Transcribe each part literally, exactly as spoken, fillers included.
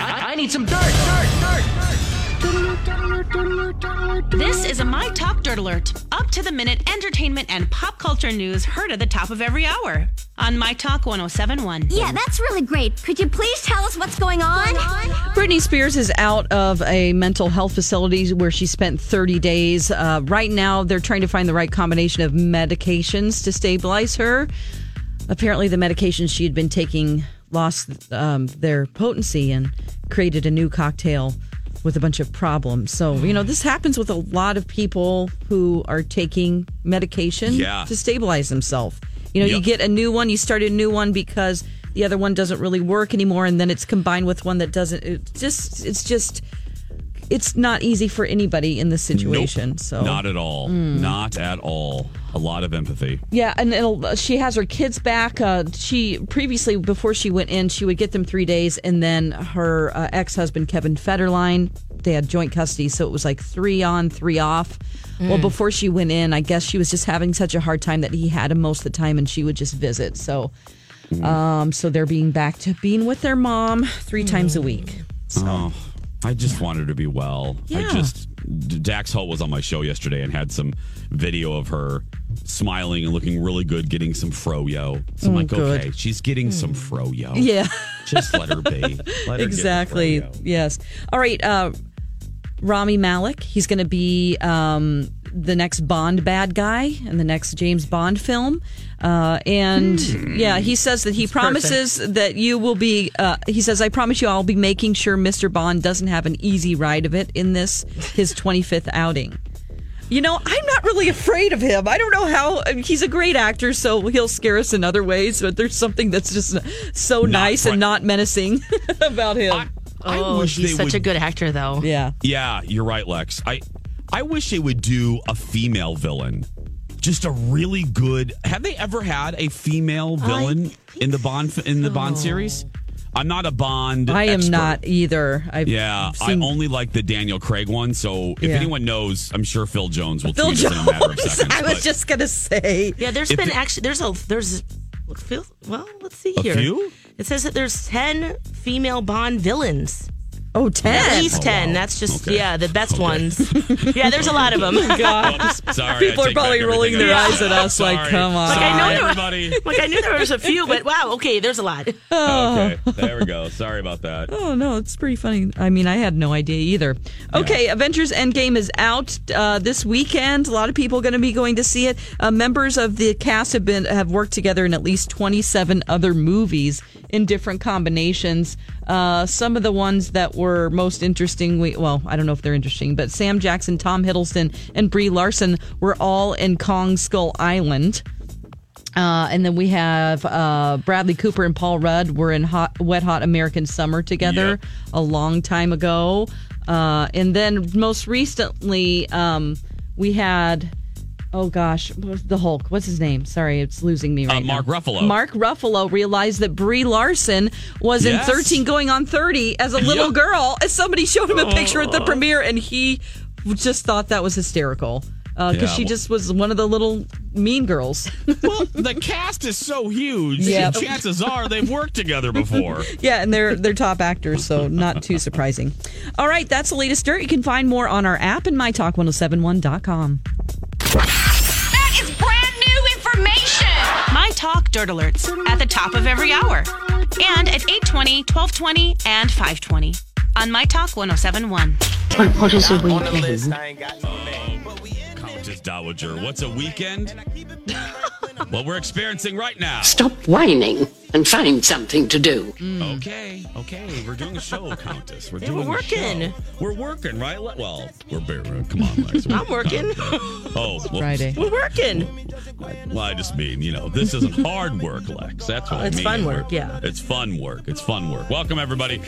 I need some dirt, dirt, dirt, dirt. This is a My Talk Dirt Alert. Up-to-the-minute entertainment and pop culture news heard at the top of every hour on My Talk one oh seven point one. Yeah, that's really great. Could you please tell us what's going on? Britney Spears is out of a mental health facility where she spent thirty days. Uh, right now, they're trying to find the right combination of medications to stabilize her. Apparently, the medications she had been taking lost um, their potency and created a new cocktail with a bunch of problems. So, you know, this happens with a lot of people who are taking medication yeah. to stabilize themselves. You know, yep. you get a new one, you start a new one because the other one doesn't really work anymore, and then it's combined with one that doesn't. It just, it's just, it's not easy for anybody in this situation. Nope. So, not at all. Mm. Not at all. A lot of empathy. Yeah, and it'll, she has her kids back. Uh, she previously, before she went in, she would get them three days, and then her uh, ex-husband, Kevin Federline, they had joint custody, so it was like three on, three off. Mm. Well, before she went in, I guess she was just having such a hard time that he had him most of the time, and she would just visit. So, mm. um, so they're being back to being with their mom three mm. times a week. So. Oh. I just yeah. wanted her to be well. Yeah. I just Dax Hull was on my show yesterday and had some video of her smiling and looking really good, getting some froyo. So I'm mm, like, good. Okay, she's getting mm. some froyo. Yeah, just let her be. Let her exactly. Get yes. All right. Uh, Rami Malek. He's going to be um, the next Bond bad guy in the next James Bond film. Uh, and hmm. yeah, he says that he That's promises perfect. that you will be, uh, he says, I promise you I'll be making sure Mister Bond doesn't have an easy ride of it in this, his twenty-fifth outing. You know, I'm not really afraid of him. I don't know how. I mean, he's a great actor, so he'll scare us in other ways, but there's something that's just so not nice fun. and not menacing about him. I, I oh, wish he's such would... a good actor, though. Yeah. Yeah, you're right, Lex. I, I wish they would do a female villain. Just a really good. Have they ever had a female villain in the Bond in the Bond series? I'm not a Bond. I am expert. not either. I've yeah, seen... I only like the Daniel Craig one. So if yeah. anyone knows, I'm sure Phil Jones will Phil tweet Jones. us in a matter of seconds. I was just gonna say. Yeah, there's been they, actually there's a there's Phil. Well, let's see here. A few? It says that there's ten female Bond villains. Oh, ten. At least ten. Oh, wow. That's just, okay. yeah, the best okay. ones. Yeah, there's a lot of them. God. Oops, sorry, people are probably rolling their I eyes at us sorry. like, come on. Like, I know everybody. Were, like, I knew there was a few, but wow, okay, there's a lot. Oh. Okay, there we go. Sorry about that. Oh, no, it's pretty funny. I mean, I had no idea either. Okay, yeah. Avengers Endgame is out uh, this weekend. A lot of people are going to be going to see it. Uh, members of the cast have been have worked together in at least twenty-seven other movies in different combinations. Uh, some of the ones that were most interesting, we, well, I don't know if they're interesting, but Sam Jackson, Tom Hiddleston, and Brie Larson were all in Kong Skull Island. Uh, and then we have uh, Bradley Cooper and Paul Rudd were in Hot, Wet Hot American Summer together yep. a long time ago. Uh, and then most recently, um, we had... Oh, gosh. The Hulk. What's his name? Sorry, it's losing me right uh, Mark now. Mark Ruffalo. Mark Ruffalo realized that Brie Larson was yes. in thirteen going on thirty as a little yep. girl. And somebody showed him a picture at the premiere, and he just thought that was hysterical. Because uh, yeah, she well, just was one of the little mean girls. Well, the cast is so huge. Yep. Chances are they've worked together before. Yeah, and they're they're top actors, so not too surprising. All right, that's the latest dirt. You can find more on our app and my talk one oh seven one dot com. That is brand new information. My Talk Dirt Alerts at the top of every hour. and at eight twenty, twelve twenty, and five twenty on My Talk one oh seven point one. What what is a weekend? Countess Dowager, what's a weekend? What we're experiencing right now. Stop whining and find something to do. Mm. Okay, okay. We're doing a show, Countess. We're yeah, doing we're working. A show. We're working, right? Well, we're barely. Come on, Lex. We're, I'm working. Uh, oh, well, Friday. We're working. Well, I just mean, you know, this isn't hard work, Lex. That's what oh, I it's mean. It's fun work, we're, yeah. It's fun work. It's fun work. Welcome, everybody.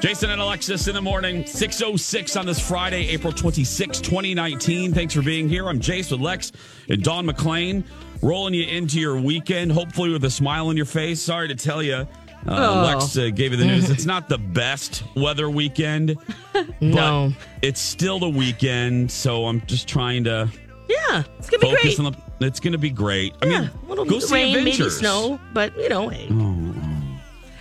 Jason and Alexis in the morning, six oh six on this Friday, April twenty-sixth, twenty nineteen. Thanks for being here. I'm Jace with Lex and Dawn McClain, rolling you into your weekend, hopefully with a smile on your face. Sorry to tell you, uh, oh. Lex uh, gave you the news. It's not the best weather weekend, no. but it's still the weekend, so I'm just trying to yeah, it's gonna focus be great. On the, it's going to be great. Yeah, I mean, a little go see rain, Avengers. Maybe snow, but, you know. Oh.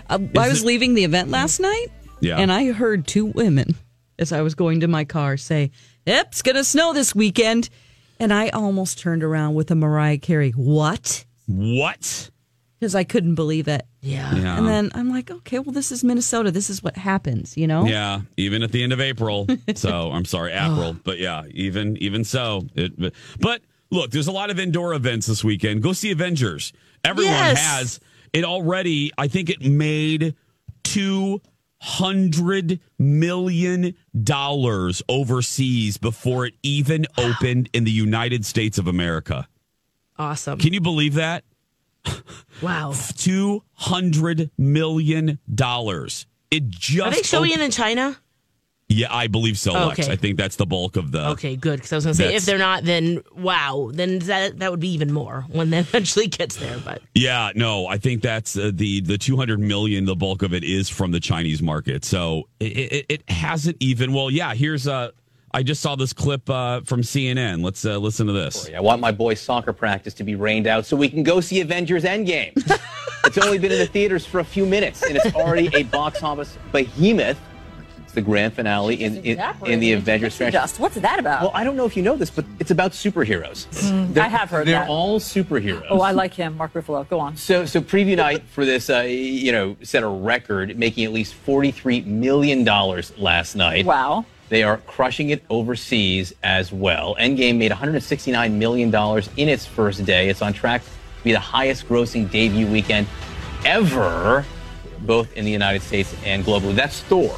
Uh, I was it, leaving the event last night. Yeah. And I heard two women, as I was going to my car, say, yep, it's going to snow this weekend. And I almost turned around with a Mariah Carey, what? What? Because I couldn't believe it. Yeah. yeah. And then I'm like, okay, well, this is Minnesota. This is what happens, you know? Yeah, even at the end of April. So, I'm sorry, April. But yeah, even even so. It, but look, there's a lot of indoor events this weekend. Go see Avengers. Everyone yes. has. It already, I think it made two... Hundred million dollars overseas before it even opened in the United States of America. Awesome! Can you believe that? Wow! Two hundred million dollars. It just are they showing it in China? Yeah, I believe so, Lex. Okay. I think that's the bulk of the... Okay, good, because I was going to say, if they're not, then wow, then that that would be even more when that eventually gets there. But yeah, no, I think that's uh, the, the two hundred million dollars, the bulk of it is from the Chinese market. So it, it, it hasn't even... Well, yeah, here's... Uh, I just saw this clip uh, from C N N. Let's uh, listen to this. I want my boys' soccer practice to be rained out so we can go see Avengers Endgame. It's only been in the theaters for a few minutes, and it's already a box office behemoth. The grand finale in, in, in the Avengers franchise. What's that about? Well, I don't know if you know this, but it's about superheroes. Mm, I have heard they're that. They're all superheroes. Oh, I like him, Mark Ruffalo. Go on. So, so preview night for this, uh, you know, set a record, making at least forty-three million dollars last night. Wow. They are crushing it overseas as well. Endgame made one hundred sixty-nine million dollars in its first day. It's on track to be the highest-grossing debut weekend ever, both in the United States and globally. That's Thor.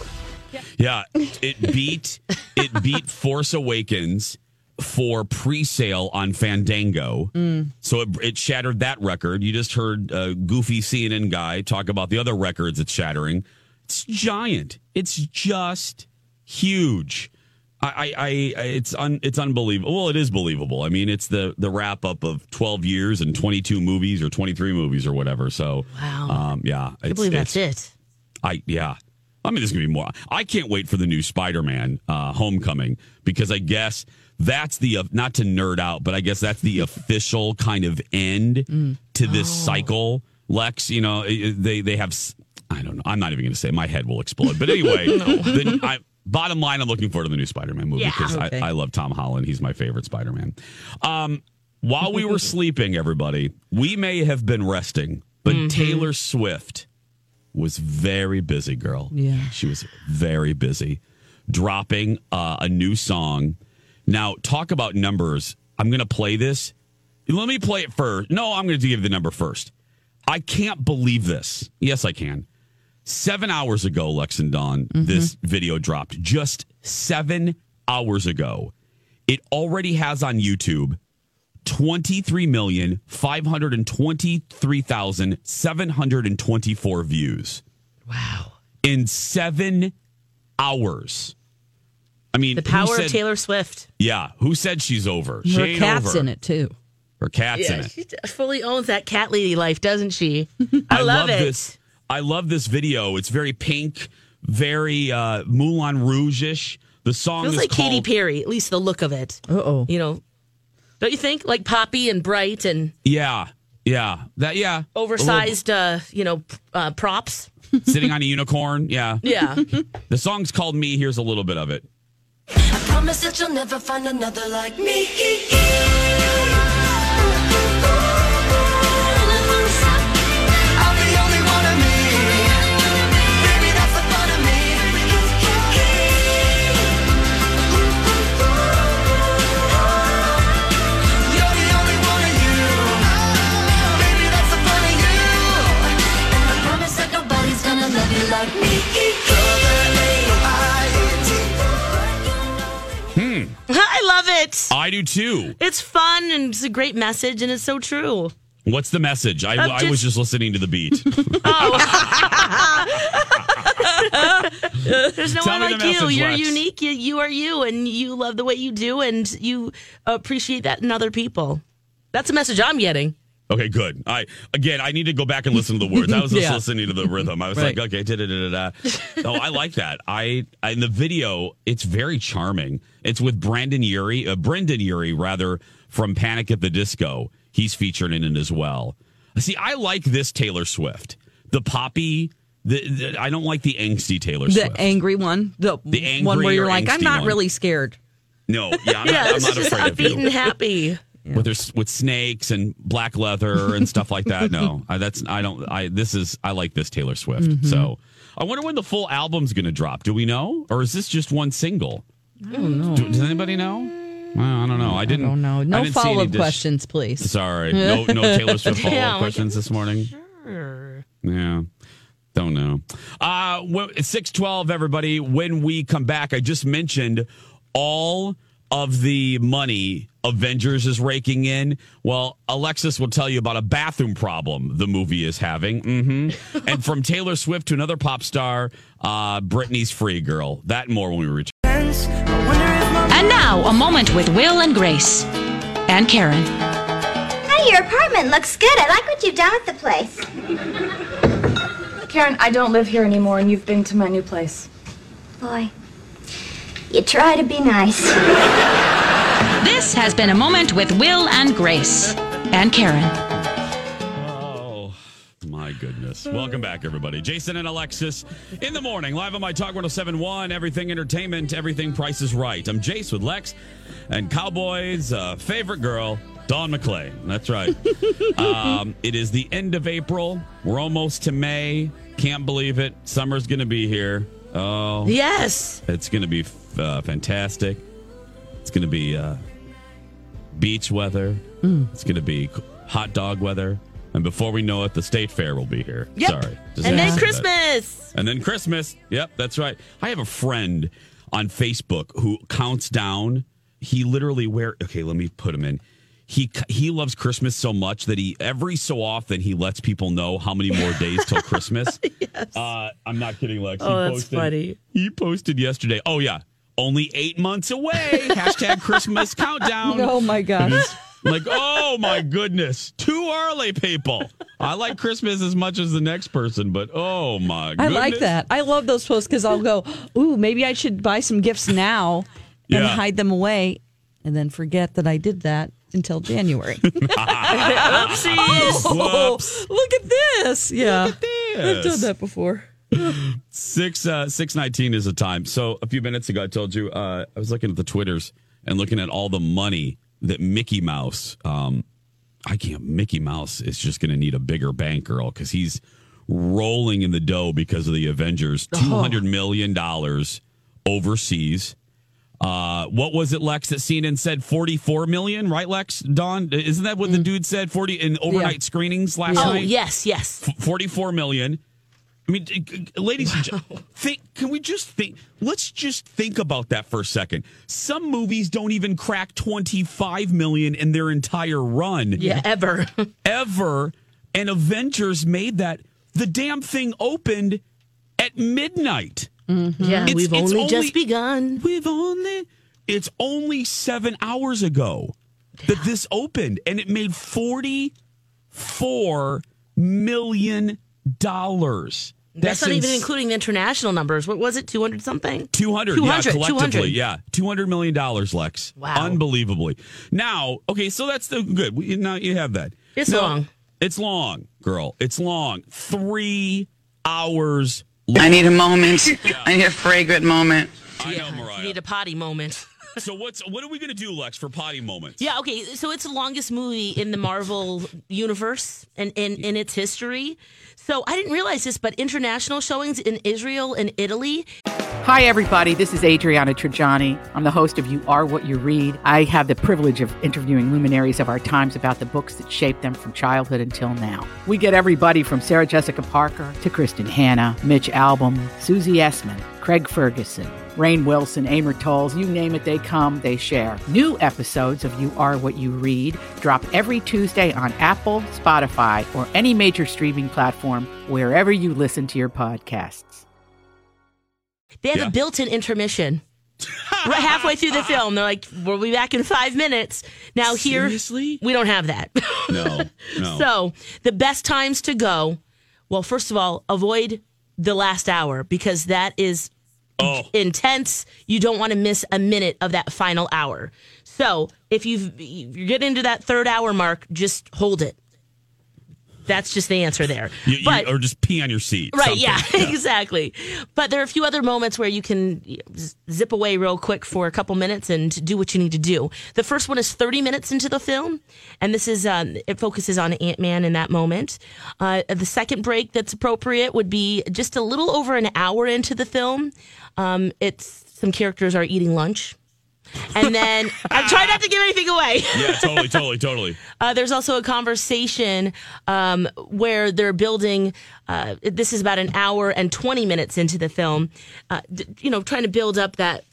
Yeah, it beat it beat Force Awakens for pre-sale on Fandango. Mm. So it, it shattered that record. You just heard a goofy C N N guy talk about the other records it's shattering. It's giant. It's just huge. I, I, I it's un, it's unbelievable. Well, it is believable. I mean, it's the, the wrap up of twelve years and twenty-two movies or twenty-three movies or whatever. So wow, um, yeah, I believe that's it. I yeah. I mean, there's going to be more. I can't wait for the new Spider-Man uh, Homecoming, because I guess that's the, uh, not to nerd out, but I guess that's the official kind of end mm. to this oh. cycle. Lex, you know, they, they have, I don't know. I'm not even going to say it. My head will explode. But anyway, no. the, I, bottom line, I'm looking forward to the new Spider-Man movie because yeah, okay. I, I love Tom Holland. He's my favorite Spider-Man. Um, while we were sleeping, everybody, we may have been resting, but mm-hmm. Taylor Swift was very busy, girl. Yeah. She was very busy dropping uh, a new song. Now, talk about numbers. I'm going to play this. Let me play it first. No, I'm going to give the number first. I can't believe this. Yes, I can. Seven hours ago, Lex and Dawn, mm-hmm. this video dropped. Just seven hours ago. It already has on YouTube twenty-three million, five hundred twenty-three thousand, seven hundred twenty-four views. Wow. In seven hours. I mean, the power said, of Taylor Swift. Yeah. Who said she's over? She Her cat's over. in it, too. Her cat's yeah, in it. She fully owns that cat lady life, doesn't she? I, I love, love it. This, I love this video. It's very pink, very uh, Moulin Rouge-ish. The song Feels is like called... Katy Perry, at least the look of it. Uh-oh. You know. Don't you think? Like poppy and bright and... Yeah, yeah. that yeah. Oversized, uh, you know, uh, props. Sitting on a unicorn, yeah. Yeah. The song's called Me. Here's a little bit of it. I promise that you'll never find another like me. I'll be only one of me. Hmm. I love it. I do too. It's fun and it's a great message and it's so true. What's the message? I, just... I was just listening to the beat. Oh. There's no Tell one like you. You're Lex. unique. You, you are you, and you love the way you do, and you appreciate that in other people. That's a message I'm getting. Okay, good. I again, I need to go back and listen to the words. I was just yeah. listening to the rhythm. I was right. like, okay, da da da da. Oh, I like that. I in the video, it's very charming. It's with Brendon Urie, uh, Brendon Urie rather, from Panic at the Disco. He's featured in it as well. See, I like this Taylor Swift, the poppy. The, the, I don't like the angsty Taylor the Swift, the angry one, the, the angry one where you're like, I'm not one. really scared. No, yeah, I'm yeah, not, I'm not just afraid of you. Upbeat and happy. Yeah. With their, with snakes and black leather and stuff like that. No, I, that's I don't. I this is I like this Taylor Swift. Mm-hmm. So I wonder when the full album's going to drop. Do we know, or is this just one single? I don't know. Do, does anybody know? Well, I don't know. I didn't. I don't know. No follow up dis- questions, please. Sorry, no no Taylor Swift follow up yeah, questions this morning. Sure. Yeah. Don't know. Uh, six twelve, everybody. When we come back, I just mentioned all of the money Avengers is raking in. Well, Alexis will tell you about a bathroom problem the movie is having. Mm-hmm. And from Taylor Swift to another pop star, uh, Britney's Free Girl. That and more when we return. And now, a moment with Will and Grace and Karen. Hey, your apartment looks good. I like what you've done with the place. Karen, I don't live here anymore, and you've been to my new place. Boy, you try to be nice. This has been a moment with Will and Grace and Karen. Oh, my goodness. Welcome back, everybody. Jason and Alexis in the morning, live on My Talk one oh seven point one, everything entertainment, everything Price is Right. I'm Jace with Lex and Cowboy's uh, favorite girl, Dawn McClain. That's right. um, it is the end of April. We're almost to May. Can't believe it. Summer's going to be here. Oh. Yes. It's going to be uh, fantastic. It's going to be uh, beach weather. Mm. It's going to be hot dog weather. And before we know it, the state fair will be here. Yep. Sorry. Just and then Christmas. That. And then Christmas. Yep, that's right. I have a friend on Facebook who counts down. He literally wear. Okay, let me put him in. He he loves Christmas so much that he every so often he lets people know how many more days till Christmas. Yes. uh, I'm not kidding, Lex. Oh, he posted, that's funny. He posted yesterday. Oh, yeah. Only eight months away. Hashtag Christmas countdown. Oh, my gosh. Like, oh, my goodness. Too early, people. I like Christmas as much as the next person, but oh, my goodness. I like that. I love those posts because I'll go, ooh, maybe I should buy some gifts now and yeah. hide them away and then forget that I did that. Until January. Oopsies. Oh, look at this. Yeah. Look at this. I've done that before. Six uh, six nineteen is the time. So a few minutes ago, I told you uh, I was looking at the Twitters and looking at all the money that Mickey Mouse. Um, I can't. Mickey Mouse is just going to need a bigger bank girl because he's rolling in the dough because of the Avengers. Two hundred oh. million dollars overseas. Uh, what was it, Lex, that C N N said forty-four million, right, Lex? Dawn, isn't that what mm. the dude said? forty in overnight yeah. screenings last yeah. night? Oh, yes, yes. F- forty-four million. I mean, ladies wow. and gentlemen, think, can we just think? Let's just think about that for a second. Some movies don't even crack twenty-five million in their entire run. Yeah, ever. Ever. And Avengers made that. The damn thing opened at midnight. Mm-hmm. Yeah, it's, we've it's only, only just begun. We've only, it's only seven hours ago yeah. that this opened, and it made forty-four million dollars. That's, That's not ins- even including the international numbers. What was it, two hundred something? two hundred, two hundred yeah, collectively, two hundred. Yeah. two hundred million dollars, Lex. Wow. Unbelievably. Now, okay, so that's the good. We, now you have that. It's now, long. It's long, girl. It's long. Three hours I need a moment. Yeah. I need a fragrant moment. I know, Mariah. You need a potty moment. So what's what are we going to do, Lex, for potty moments? Yeah, okay. So it's the longest movie in the Marvel Universe and in its history. So I didn't realize this, but international showings in Israel and Italy... Hi, everybody. This is Adriana Trigiani. I'm the host of You Are What You Read. I have the privilege of interviewing luminaries of our times about the books that shaped them from childhood until now. We get everybody from Sarah Jessica Parker to Kristen Hanna, Mitch Albom, Susie Essman, Craig Ferguson, Rainn Wilson, Amor Towles, you name it, they come, they share. New episodes of You Are What You Read drop every Tuesday on Apple, Spotify, or any major streaming platform wherever you listen to your podcasts. They have yeah. a built-in intermission. Right halfway through the film, they're like, we'll be back in five minutes. Now here, Seriously? we don't have that. No, no. So the best times to go, well, first of all, avoid the last hour because that is oh. intense. You don't want to miss a minute of that final hour. So if you've, you get into that third hour mark, just hold it. That's just the answer there. You, you, but, or just pee on your seat. Right, yeah, yeah, exactly. But there are a few other moments where you can zip away real quick for a couple minutes and do what you need to do. The first one is thirty minutes into the film, and this is um, it focuses on Ant-Man in that moment. Uh, the second break that's appropriate would be just a little over an hour into the film. Um, it's some characters are eating lunch. And then I'm trying not to give anything away. Yeah, totally, totally, totally. Uh, there's also a conversation um, where they're building. Uh, this is about an hour and twenty minutes into the film. Uh, d- you know, trying to build up that.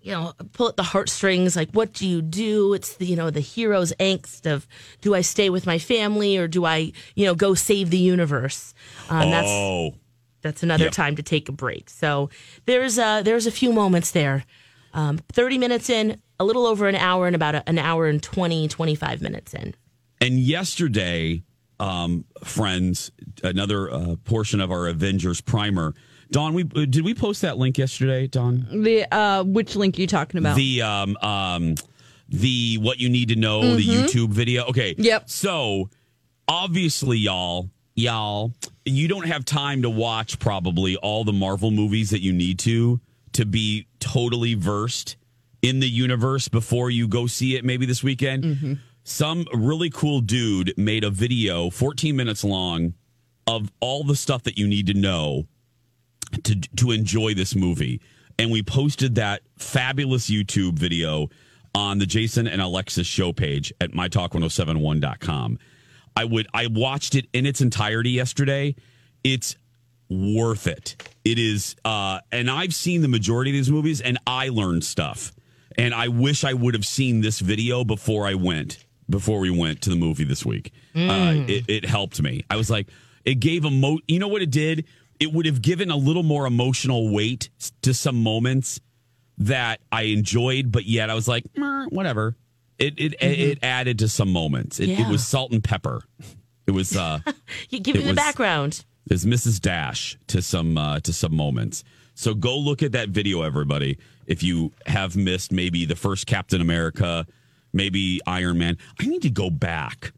You know, pull at the heartstrings. Like, what do you do? It's the, you know, the hero's angst of, do I stay with my family or do I, you know, go save the universe? Um, oh, that's that's another yep. time to take a break. So there's a, there's a few moments there. Um, thirty minutes in, a little over an hour, and about a, an hour and twenty, twenty-five minutes in. And yesterday, um, friends, another uh, portion of our Avengers primer. Dawn, we did we post that link yesterday, Dawn? The uh, which link are you talking about? The um, um, the what you need to know, mm-hmm. the YouTube video. Okay. Yep. So obviously, y'all, y'all, you don't have time to watch probably all the Marvel movies that you need to. to be totally versed in the universe before you go see it maybe this weekend. Mm-hmm. Some really cool dude made a video, fourteen minutes long, of all the stuff that you need to know to to enjoy this movie. And we posted that fabulous YouTube video on the Jason and Alexis show page at my talk one oh seven one dot com. I would I watched it in its entirety yesterday. It's worth it. It is, uh, and I've seen the majority of these movies, and I learned stuff. And I wish I would have seen this video before I went, before we went to the movie this week. Mm. Uh, it, it helped me. I was like, it gave emo. You know what it did? It would have given a little more emotional weight to some moments that I enjoyed, but yet I was like, whatever. It it mm-hmm. it added to some moments. It, yeah. it was salt and pepper. It was. Uh, you give it me the was, background. There's Missus Dash to some uh, to some moments. So go look at that video, everybody, if you have missed maybe the first Captain America, maybe Iron Man. I need to go back.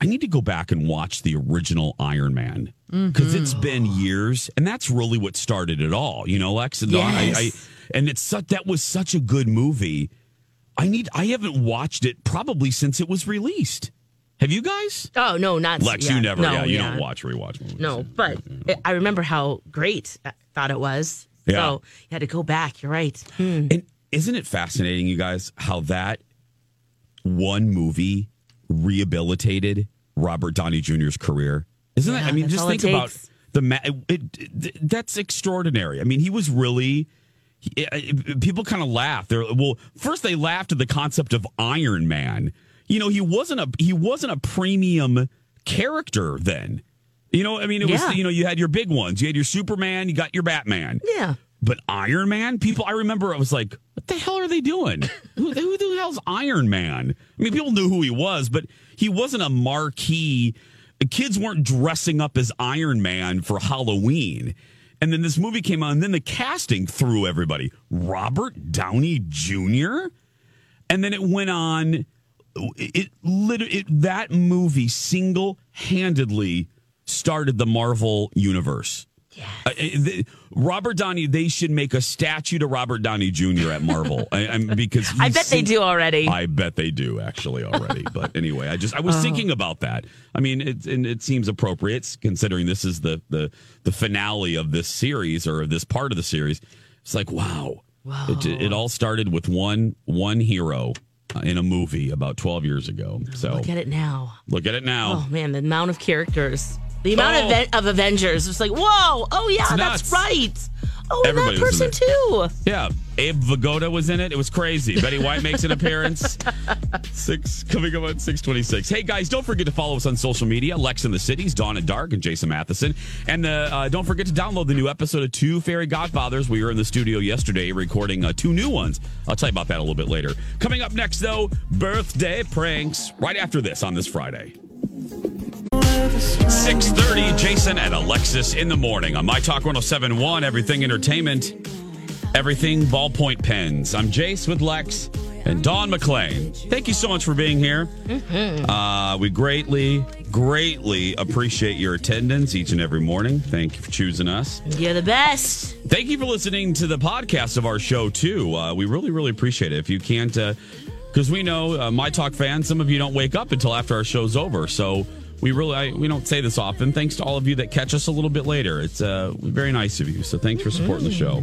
I need to go back and watch the original Iron Man because mm-hmm. it's been years. And that's really what started it all. You know, Lex and Dawn. Yes. I, I, and it's such, that was such a good movie. I need. I haven't watched it probably since it was released. Have you guys? Oh, no, not... Lex, yeah. you never... No, yeah, you yeah. don't watch, rewatch movies. No, but it, I remember how great I thought it was. Yeah. So you had to go back. You're right. Hmm. And isn't it fascinating, you guys, how that one movie rehabilitated Robert Downey Junior's career? Isn't yeah, that... I mean, just think about... the ma- it, it, it, That's extraordinary. I mean, he was really... He, it, people kind of laugh. They're, well, first they laughed at the concept of Iron Man. You know, he wasn't a he wasn't a premium character then. You know, I mean, it yeah. was, you know, you had your big ones. You had your Superman. You got your Batman. Yeah. But Iron Man, people, I remember I was like, what the hell are they doing? who, who the hell's Iron Man? I mean, people knew who he was, but he wasn't a marquee. The kids weren't dressing up as Iron Man for Halloween. And then this movie came out, and then the casting threw everybody. Robert Downey Junior? And then it went on... It, it, it that movie single-handedly started the Marvel Universe. Yes. Uh, the, Robert Downey, they should make a statue to Robert Downey Junior at Marvel. I, I'm, because I bet seen, they do already. I bet they do actually already. But anyway, I just I was oh. thinking about that. I mean, it, and it seems appropriate considering this is the the the finale of this series or of this part of the series. It's like, wow. Wow. It, it all started with one one hero in a movie about twelve years ago. So look at it now. Look at it now. Oh, man, the amount of characters. The amount oh. of, of Avengers. It's like, whoa. Oh, yeah, that's right. Oh, and everybody that person, too. Yeah. Abe Vigoda was in it. It was crazy. Betty White makes an appearance. Six Coming up on six twenty-six. Hey, guys, don't forget to follow us on social media. Lex in the Cities, Dawn and Dark, and Jason Matheson. And uh, uh, don't forget to download the new episode of Two Fairy Godfathers. We were in the studio yesterday recording uh, two new ones. I'll tell you about that a little bit later. Coming up next, though, birthday pranks. Right after this on this Friday. six thirty, Jason and Alexis in the morning on My Talk one oh seven point one, everything entertainment, everything ballpoint pens. I'm Jace with Lex and Dawn McClain. Thank you so much for being here. Mm-hmm. Uh, we greatly, greatly appreciate your attendance each and every morning. Thank you for choosing us. You're the best. Thank you for listening to the podcast of our show, too. Uh, we really, really appreciate it. If you can't, uh, because we know, uh, My Talk fans, some of you don't wake up until after our show's over, so... We really, I, we don't say this often. Thanks to all of you that catch us a little bit later. It's uh, very nice of you. So thanks for supporting the show.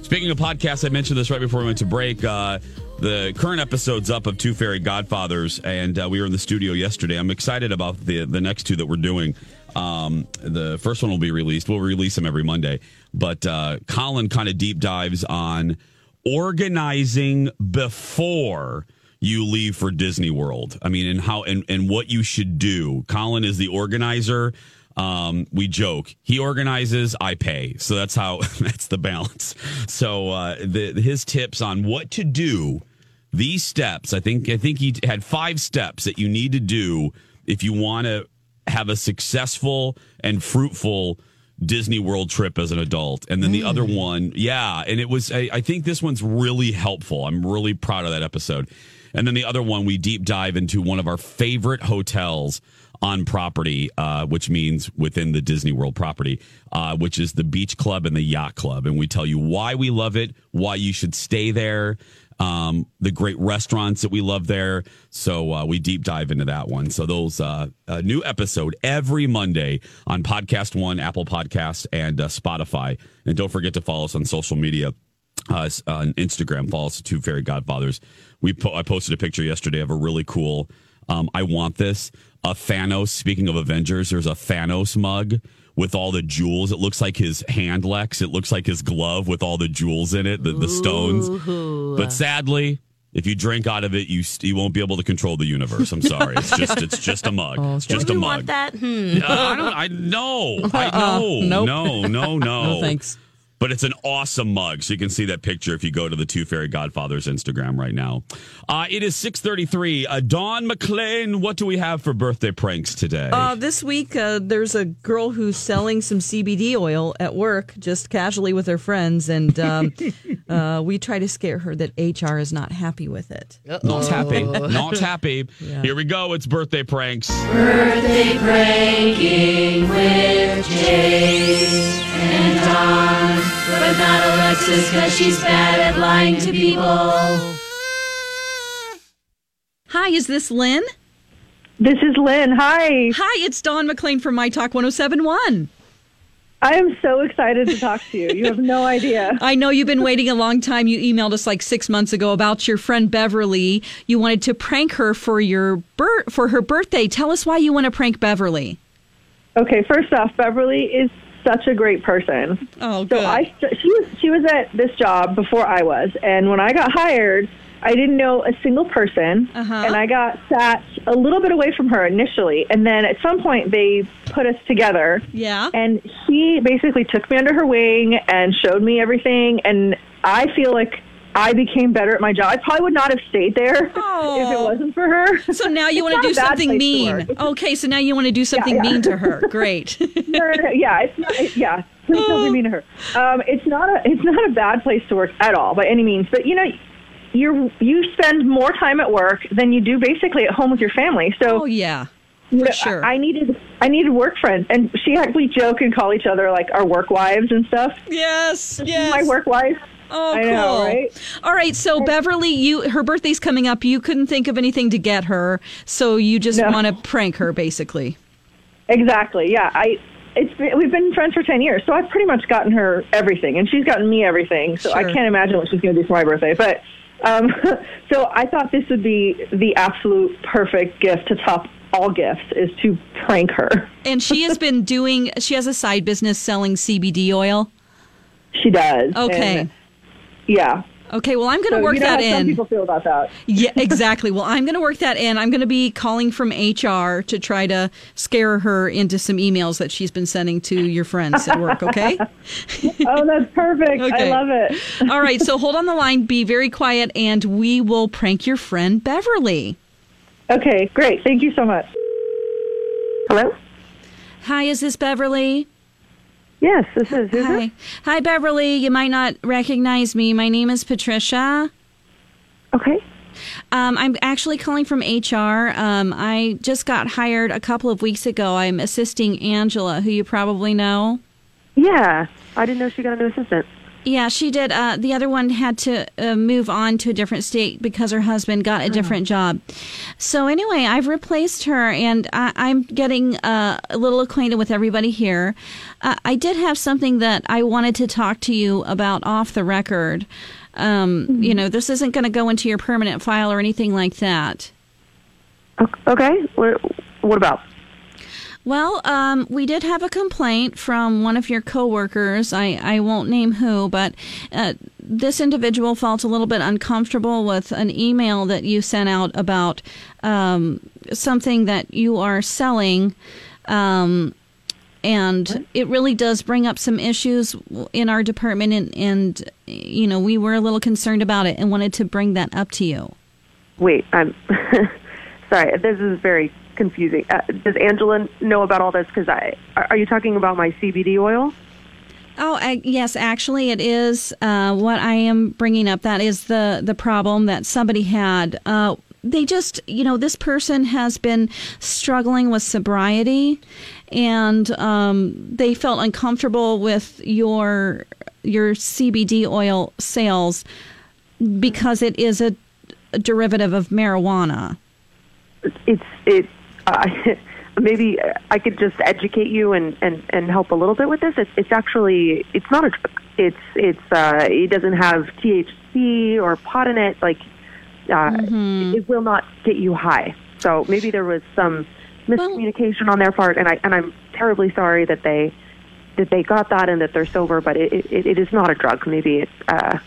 Speaking of podcasts, I mentioned this right before we went to break. Uh, the current episode's up of Two Fairy Godfathers, and uh, we were in the studio yesterday. I'm excited about the, the next two that we're doing. Um, the first one will be released. We'll release them every Monday. But uh, Colin kind of deep dives on organizing before you leave for Disney World. I mean, and how and, and what you should do. Colin is the organizer. Um, we joke. He organizes, I pay. So that's how that's the balance. So uh, the, his tips on what to do, these steps. I think I think he had five steps that you need to do if you want to have a successful and fruitful Disney World trip as an adult. And then the mm. other one, yeah. And it was I, I think this one's really helpful. I'm really proud of that episode. And then the other one, we deep dive into one of our favorite hotels on property, uh, which means within the Disney World property, uh, which is the Beach Club and the Yacht Club. And we tell you why we love it, why you should stay there, um, the great restaurants that we love there. So uh, we deep dive into that one. So those uh, a new episode every Monday on Podcast One, Apple Podcasts, and uh, Spotify. And don't forget to follow us on social media. Uh, on Instagram, follow us at Two Fairy Godfathers. We po- I posted a picture yesterday of a really cool, um, I want this, a Thanos. Speaking of Avengers, there's a Thanos mug with all the jewels. It looks like his hand, Lex. It looks like his glove with all the jewels in it, the, the stones. Ooh. But sadly, if you drink out of it, you you won't be able to control the universe. I'm sorry. It's just it's just a mug. Oh, it's just a mug. Want that? Hmm. Uh, I don't. I know. I know. Uh, nope. No. No. No. No. Thanks. But it's an awesome mug, so you can see that picture if you go to the Two Fairy Godfathers Instagram right now. Uh, it is six thirty-three. Uh, Dawn McClain, what do we have for birthday pranks today? Uh, this week, uh, there's a girl who's selling some C B D oil at work, just casually with her friends, and um, uh, we try to scare her that H R is not happy with it. Uh-oh. Not happy. Not happy. Yeah. Here we go. It's birthday pranks. Birthday pranking with Jace and Dawn. But not Alexis, because she's bad at lying to people. Hi, is this Lynn? This is Lynn. Hi. Hi, it's Dawn McClain from My Talk one oh seven point one. I am so excited to talk to you. You have no idea. I know you've been waiting a long time. You emailed us like six months ago about your friend Beverly. You wanted to prank her for your bir- for her birthday. Tell us why you want to prank Beverly. Okay, first off, Beverly is such a great person. Oh, good. So I, she was she was at this job before I was, and when I got hired, I didn't know a single person, uh-huh. and I got sat a little bit away from her initially, and then at some point they put us together. Yeah. And she basically took me under her wing and showed me everything, and I feel like I became better at my job. I probably would not have stayed there oh. if it wasn't for her. So now you want to do something mean. Okay, so now you want to do something yeah, yeah. mean to her. Great. no, no, no, yeah, it's not, yeah. Please don't be mean to her. Um, it's not a it's not a bad place to work at all by any means. But you know, you you spend more time at work than you do basically at home with your family. So oh yeah. For you know, sure. I needed I needed work friends, and she actually joke and call each other like our work wives and stuff. Yes, yes. My work wife. Oh, I cool. know, right? All right, so Beverly, you her birthday's coming up. You couldn't think of anything to get her, so you just no. want to prank her, basically. Exactly, yeah. I It's been, we've been friends for ten years, so I've pretty much gotten her everything, and she's gotten me everything, so sure. I can't imagine what she's going to do for my birthday. But um, so I thought this would be the absolute perfect gift to top all gifts, is to prank her. And she has been doing, she has a side business selling C B D oil? She does. Okay. And, yeah. Okay, well, I'm going to so work you know that how in. Some people feel about that. Yeah, exactly. Well, I'm going to work that in. I'm going to be calling from H R to try to scare her into some emails that she's been sending to your friends at work, okay? Oh, that's perfect. Okay. I love it. All right, so hold on the line, be very quiet, and we will prank your friend, Beverly. Okay, great. Thank you so much. Hello? Hi, is this Beverly? Yes, this is. Who's Hi. It? Hi, Beverly. You might not recognize me. My name is Patricia. Okay. Um, I'm actually calling from H R. Um, I just got hired a couple of weeks ago. I'm assisting Angela, who you probably know. Yeah. I didn't know she got a new assistant. Yeah, she did. Uh, the other one had to uh, move on to a different state because her husband got a different oh. job. So anyway, I've replaced her, and I- I'm getting uh, a little acquainted with everybody here. Uh, I did have something that I wanted to talk to you about off the record. Um, mm-hmm. You know, this isn't going to go into your permanent file or anything like that. Okay. What about? Well, um, we did have a complaint from one of your coworkers. I, I won't name who, but uh, this individual felt a little bit uncomfortable with an email that you sent out about um, something that you are selling. Um, and it really does bring up some issues in our department. And, and, you know, we were a little concerned about it and wanted to bring that up to you. Wait, I'm sorry. This is very confusing. Uh, does Angela know about all this? Because I are you talking about my C B D oil? Oh, I, yes, actually, it is uh, what I am bringing up. That is the the problem that somebody had. Uh, they just, you know, this person has been struggling with sobriety, and um, they felt uncomfortable with your your C B D oil sales because it is a, a derivative of marijuana. It's it's. Uh, maybe I could just educate you and, and, and help a little bit with this. It's, it's actually, it's not a drug. It's, it's, uh, it doesn't have T H C or pot in it. Like, uh, mm-hmm. it will not get you high. So maybe there was some miscommunication well, on their part. And I, and I'm terribly sorry that they, that they got that and that they're sober, but it, it, it is not a drug. Maybe it's, uh,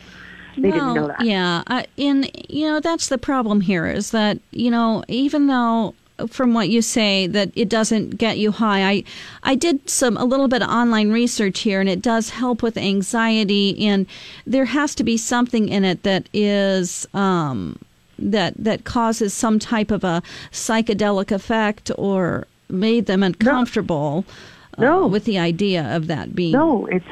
They well, didn't know that. Yeah. Uh, and, you know, that's the problem here is that, you know, even though from what you say that it doesn't get you high, I I did some a little bit of online research here, and it does help with anxiety. And there has to be something in it that is um, that that causes some type of a psychedelic effect or made them uncomfortable no. No. Uh, with the idea of that being. No, it's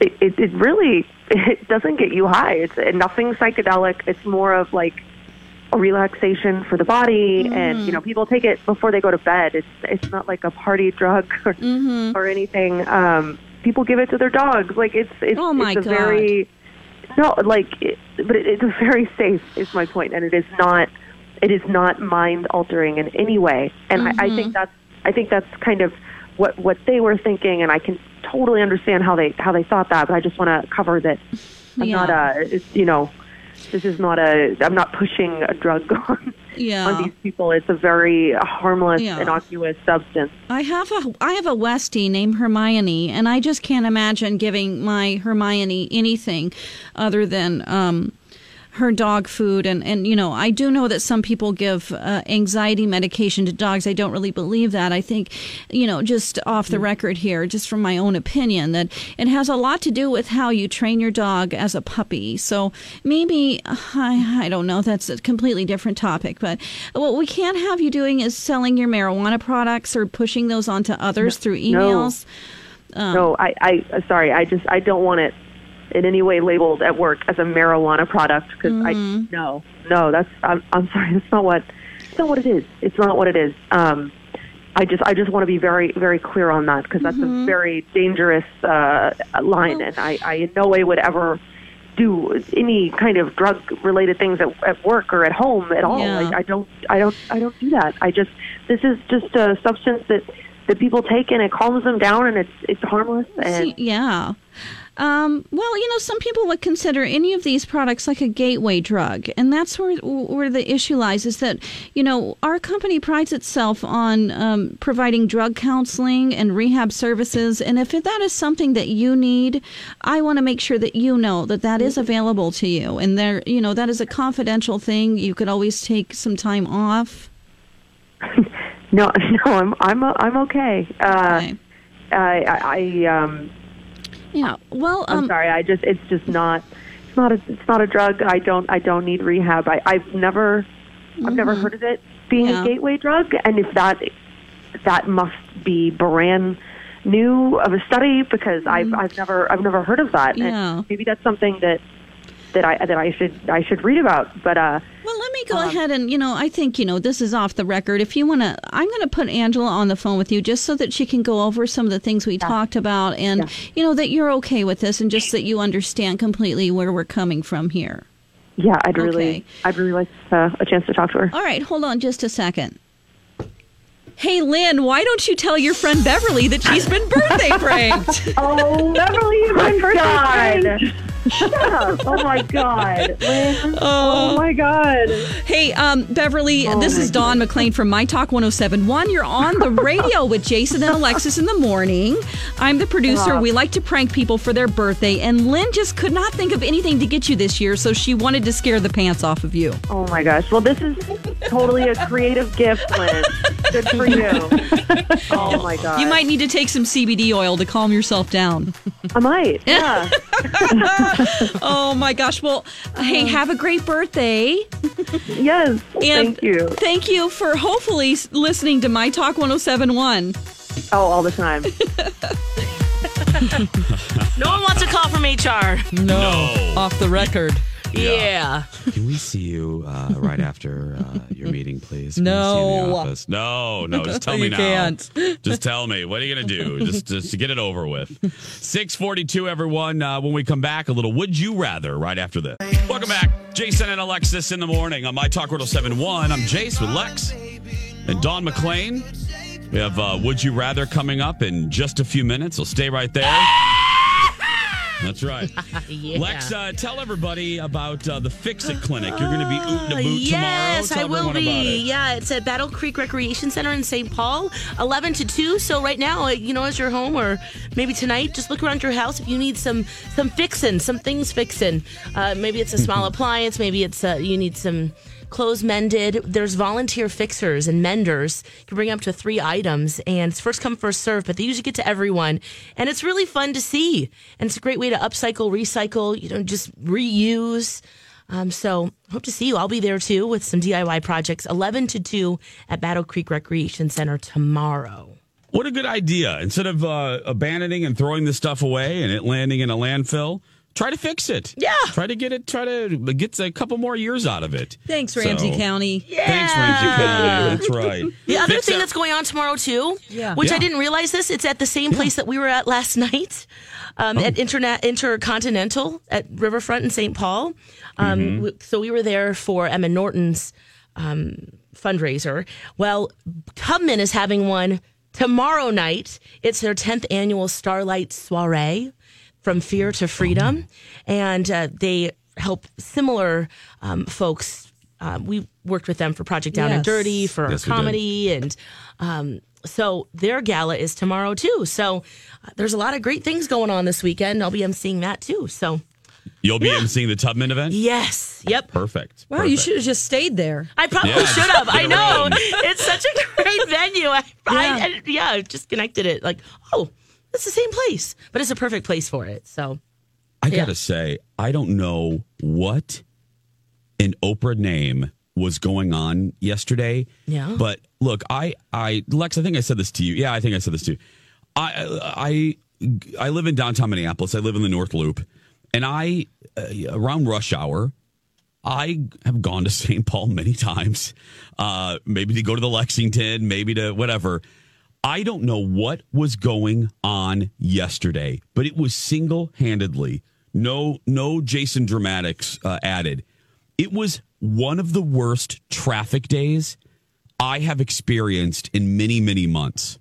it, it, it really... It doesn't get you high. It's nothing psychedelic. It's more of like a relaxation for the body. Mm-hmm. And, you know, people take it before they go to bed. It's it's not like a party drug or, mm-hmm. or anything. Um, people give it to their dogs. Like, it's, it's, oh my it's a God. very, no, like, it, but it, it's a very safe, is my point. And it is not, it is not mind altering in any way. And mm-hmm. I, I think that's, I think that's kind of what, what they were thinking. And I can totally understand how they how they thought that, but I just want to cover that I'm yeah. not a, you know, this is not a, I'm not pushing a drug on, yeah. on these people. It's a very harmless, yeah. innocuous substance. I have a I have a Westie named Hermione, and I just can't imagine giving my Hermione anything other than um, her dog food. And, and, you know, I do know that some people give uh, anxiety medication to dogs. I don't really believe that. I think, you know, just off the record here, just from my own opinion, that it has a lot to do with how you train your dog as a puppy. So maybe, I, I don't know, that's a completely different topic. But what we can't have you doing is selling your marijuana products or pushing those onto others no, through emails. No, um, no I, I, sorry, I just, I don't want it in any way labeled at work as a marijuana product, because mm-hmm. I no no that's I'm, I'm sorry that's not what it's not what it is it's not what it is um I just I just want to be very very clear on that, because that's mm-hmm. a very dangerous uh line, well, and I, I in no way would ever do any kind of drug related things at, at work or at home at all. Yeah. Like, I don't I don't I don't do that. I just this is just a substance that that people take, and it calms them down, and it's it's harmless. And yeah. Um, well, you know, some people would consider any of these products like a gateway drug, and that's where where the issue lies, is that, you know, our company prides itself on um, providing drug counseling and rehab services, and if that is something that you need, I want to make sure that you know that that is available to you, and there, you know, that is a confidential thing. You could always take some time off. No, no, I'm I'm I'm okay. Uh, okay. I I um. Yeah. Well, um, I'm sorry. I just it's just not it's not a, it's not a drug. I don't I don't need rehab. I I've never mm-hmm. I've never heard of it being yeah. a gateway drug. And if that that must be brand new of a study, because I've mm-hmm. I've never I've never heard of that. Yeah. And maybe that's something that that I that I should I should read about. But uh. Well, let me go um, ahead and, you know, I think, you know, this is off the record. If you want to, I'm going to put Angela on the phone with you just so that she can go over some of the things we yeah. talked about and, yeah. you know, that you're okay with this and just that you understand completely where we're coming from here. Yeah, I'd really, okay. I'd really like uh, a chance to talk to her. All right, hold on just a second. Hey, Lynn, why don't you tell your friend Beverly that she's been birthday pranked? Oh, Beverly, you've been birthday pranked. Shut up. Oh, my God. Oh. oh, my God. Hey, um, Beverly, oh this is Dawn God. McLean from My Talk one oh seven point one. You're on the radio with Jason and Alexis in the morning. I'm the producer. We like to prank people for their birthday. And Lynn just could not think of anything to get you this year, so she wanted to scare the pants off of you. Oh, my gosh. Well, this is totally a creative gift, Lynn. Good for you. Oh, my God. You might need to take some C B D oil to calm yourself down. I might, yeah. Oh, my gosh. Well, hey, have a great birthday. Yes, and thank you. Thank you for hopefully listening to My Talk one oh seven point one. Oh, all the time. No one wants a call from H R. No. no. Off the record. Yeah. yeah. Can we see you uh, right after uh, your meeting, please? Can no. We see you in the office? No, no. Just tell me now. You can't. Just tell me. What are you going to do? Just, just to get it over with. six forty-two, everyone. Uh, when we come back, a little Would You Rather right after this. Welcome back. Jason and Alexis in the morning on My Talk one oh seven point one. I'm Jace with Lex and Dawn McLean. We have uh, Would You Rather coming up in just a few minutes. So stay right there. That's right. yeah. Lex, uh, tell everybody about uh, the Fix-It Clinic. You're going to be oot and a boot yes, tomorrow. Yes, I will be. It. Yeah, it's at Battle Creek Recreation Center in Saint Paul, eleven to two. So right now, you know, as you're home or maybe tonight, just look around your house if you need some some fixing, some things fixing. Uh, maybe it's a small appliance. Maybe it's uh, you need some clothes mended. There's volunteer fixers and menders. You can bring up to three items, and it's first come, first serve, but they usually get to everyone, and it's really fun to see, and it's a great way to upcycle, recycle, you know, just reuse. Um, so hope to see you. I'll be there, too, with some D I Y projects, eleven to two at Battle Creek Recreation Center tomorrow. What a good idea. Instead of uh, abandoning and throwing this stuff away and it landing in a landfill, try to fix it. Yeah. Try to get it. Try to get a couple more years out of it. Thanks, Ramsey so, County. Yeah. Thanks, Ramsey County. That's right. The other fix thing up. that's going on tomorrow too, yeah. which yeah. I didn't realize this. It's at the same yeah. place that we were at last night, um, oh. at Interna- Intercontinental at Riverfront in Saint Paul. Um, mm-hmm. So we were there for Emma Norton's um, fundraiser. Well, Tubman is having one tomorrow night. It's their tenth annual Starlight Soiree. From Fear to Freedom, and uh, they help similar um, folks. Uh, we worked with them for Project Down yes. and Dirty, for yes, our comedy, and um, so their gala is tomorrow, too. So uh, there's a lot of great things going on this weekend. I'll be emceeing that, too. So You'll be yeah. emceeing the Tubman event? Yes. Yep. Perfect. Wow, Perfect. You should have just stayed there. I probably yeah. should have. I know. It's such a great venue. I, yeah. I, I, yeah, just connected it. Like, oh. It's the same place, but it's a perfect place for it. So, I yeah. gotta say, I don't know what an Oprah name was going on yesterday. Yeah, but look, I, I, Lex, I think I said this to you. Yeah, I think I said this to you. I, I, I live in downtown Minneapolis. I live in the North Loop, and I uh, around rush hour, I have gone to Saint Paul many times. Uh, maybe to go to the Lexington, maybe to whatever. I don't know what was going on yesterday, but it was single-handedly, no no Jason Dramatics uh, added. It was one of the worst traffic days I have experienced in many, many months.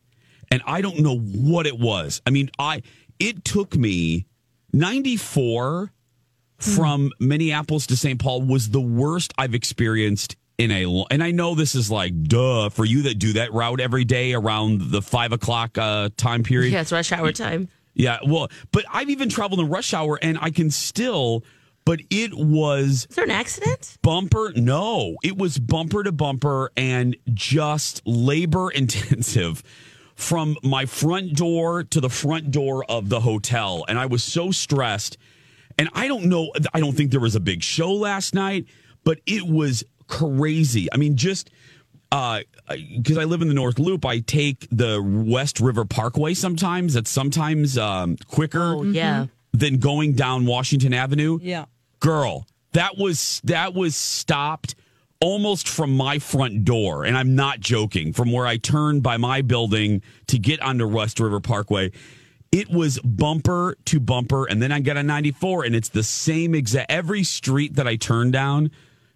And I don't know what it was. I mean, I it took me ninety-four from Minneapolis to Saint Paul was the worst I've experienced in a. And I know this is like, duh, for you that do that route every day around the five o'clock uh, time period. Yeah, it's rush hour time. Yeah, well, but I've even traveled in rush hour and I can still, but it was... Is there an accident? Bumper, no. It was bumper to bumper and just labor intensive from my front door to the front door of the hotel. And I was so stressed. And I don't know, I don't think there was a big show last night, but it was crazy. I mean, just... Uh, because I live in the North Loop, I take the West River Parkway sometimes. That's sometimes um, quicker oh, yeah. than going down Washington Avenue. Yeah, girl, that was that was stopped almost from my front door, and I'm not joking. From where I turned by my building to get onto West River Parkway, it was bumper to bumper, and then I got a ninety-four, and it's the same exact every street that I turn down.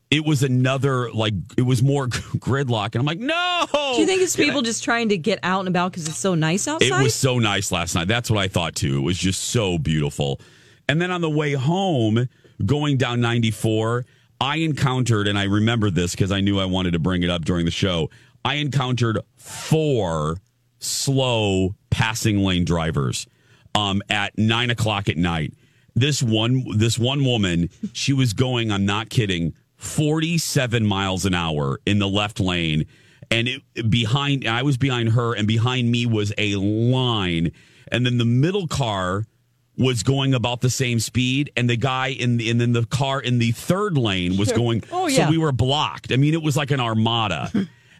It was another, like, it was more gridlock. And I'm like, no! Do you think it's people I, just trying to get out and about because it's so nice outside? It was so nice last night. That's what I thought, too. It was just so beautiful. And then on the way home, going down ninety-four, I encountered, and I remember this because I knew I wanted to bring it up during the show, I encountered four slow passing lane drivers um, at nine o'clock at night. This one, this one woman, she was going, I'm not kidding, forty-seven miles an hour in the left lane, and it behind I was behind her, and behind me was a line, and then the middle car was going about the same speed, and the guy in the and then the car in the third lane was sure. going oh, yeah. So we were blocked. I mean, it was like an armada.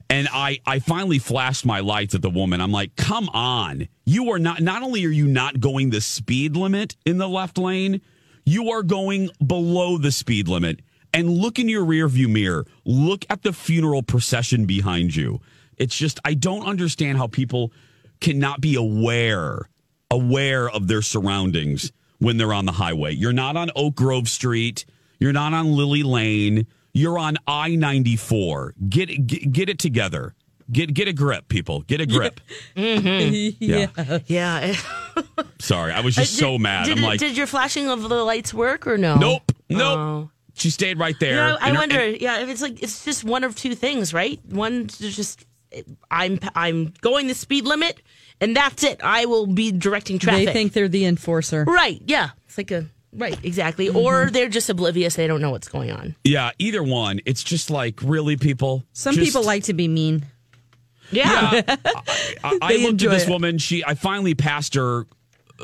And I, I finally flashed my lights at the woman. I'm like, come on, you are not not only are you not going the speed limit in the left lane, you are going below the speed limit. And look in your rearview mirror. Look at the funeral procession behind you. It's just, I don't understand how people cannot be aware, aware of their surroundings when they're on the highway. You're not on Oak Grove Street. You're not on Lily Lane. You're on I ninety-four. Get, get, get it together. Get get a grip, people. Get a grip. Yeah. Mm-hmm. Yeah. yeah. yeah. Sorry, I was just did, so mad. Did, I'm like, did your flashing of the lights work or no? Nope. Nope. Oh. She stayed right there. You know, I her, wonder, and, yeah, if it's like it's just one of two things, right? One, just I'm I'm going the speed limit, and that's it. I will be directing traffic. They think they're the enforcer, right? Yeah, it's like a right, exactly. Mm-hmm. Or they're just oblivious; they don't know what's going on. Yeah, either one. It's just like really, people. Some just, people like to be mean. Yeah, yeah. I, I, I looked at this it. woman. She, I finally passed her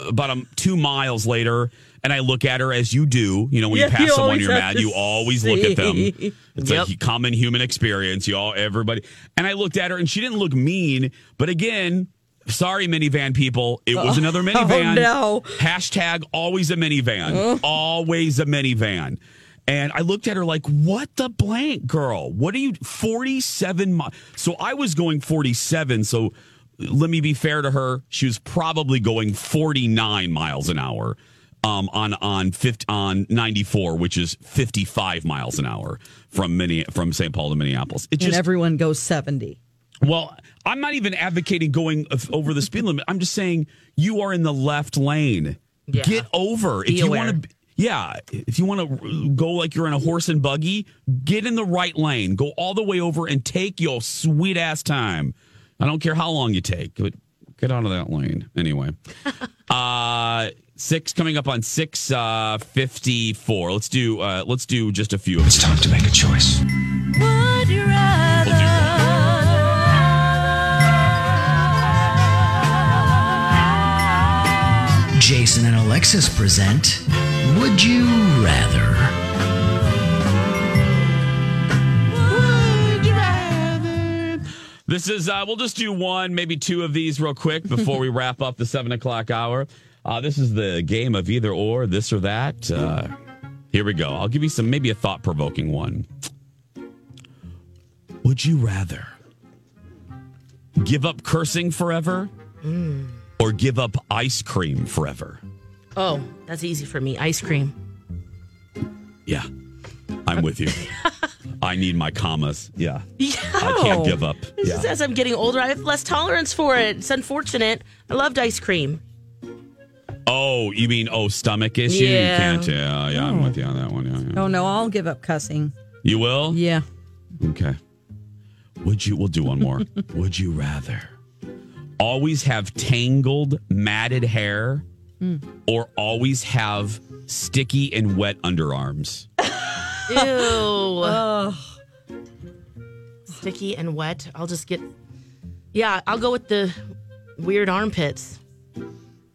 about um, two miles later. And I look at her as you do. You know, when yeah, you pass you someone you're mad, you always see. Look at them. It's yep. like a common human experience. You all, everybody. And I looked at her, and she didn't look mean. But again, sorry, minivan people. It oh. was another minivan. Oh, no. Hashtag always a minivan. Oh. Always a minivan. And I looked at her like, what the blank, girl? What are you, forty-seven miles? So I was going forty-seven, so let me be fair to her. She was probably going forty-nine miles an hour. Um, on on fifty, on ninety-four, which is fifty-five miles an hour from mini from Saint Paul to Minneapolis. It just, and everyone goes seventy. Well, I'm not even advocating going over the speed limit. I'm just saying you are in the left lane. Yeah. Get over. Be if you want to, yeah. If you want to go like you're in a horse and buggy, get in the right lane. Go all the way over and take your sweet ass time. I don't care how long you take, but get out of that lane anyway. uh Six coming up on six uh, fifty-four. Let's do. Uh, let's do just a few. It's time to make a choice. Would you rather? We'll Jason and Alexis present. Would you rather? Would you rather? This is. Uh, we'll just do one, maybe two of these real quick before we wrap up the seven o'clock hour. Uh, this is the game of either or, this or that. Uh, here we go. I'll give you some, maybe a thought-provoking one. Would you rather give up cursing forever mm. or give up ice cream forever? Oh, that's easy for me. Ice cream. Yeah, I'm with you. I I need my commas. Yeah. Yo, I can't give up. This yeah. is as I'm getting older, I have less tolerance for it. It's unfortunate. I loved ice cream. Oh, you mean, oh, stomach issue? Yeah. You can't. Yeah, yeah, oh. I'm with you on that one. Yeah, yeah. Oh, no, I'll give up cussing. You will? Yeah. Okay. Would you, we'll do one more. Would you rather always have tangled, matted hair mm. or always have sticky and wet underarms? Ew. Oh. Sticky and wet. I'll just get, yeah, I'll go with the weird armpits.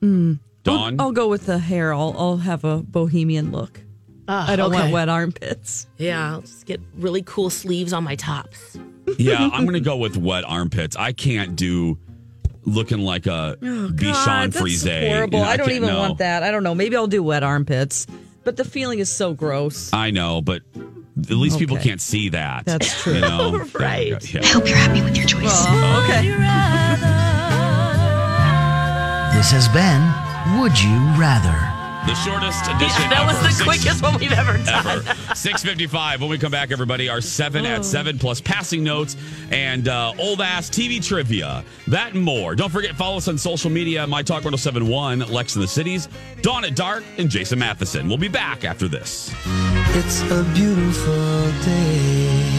Mm. Dawn? I'll, I'll go with the hair. I'll, I'll have a bohemian look. Uh, I don't okay. want wet armpits. Yeah, I'll just get really cool sleeves on my tops. Yeah, I'm going to go with wet armpits. I can't do looking like a oh, Bichon Frise. That's horrible. You know, I, I don't even no. want that. I don't know. Maybe I'll do wet armpits. But the feeling is so gross. I know, but at least okay. people can't see that. That's true. You know? Right. Yeah. I hope you're happy with your choice. Oh, okay. This has been Would You Rather? The shortest edition yeah, that ever. That was the Six, quickest one we've ever done. Ever. six fifty-five When we come back, everybody, our seven oh. at seven plus passing notes and uh, old-ass T V trivia. That and more. Don't forget, follow us on social media, My Talk one oh seven point one, Lex in the Cities, Dawn at Dark, and Jason Matheson. We'll be back after this. It's a beautiful day.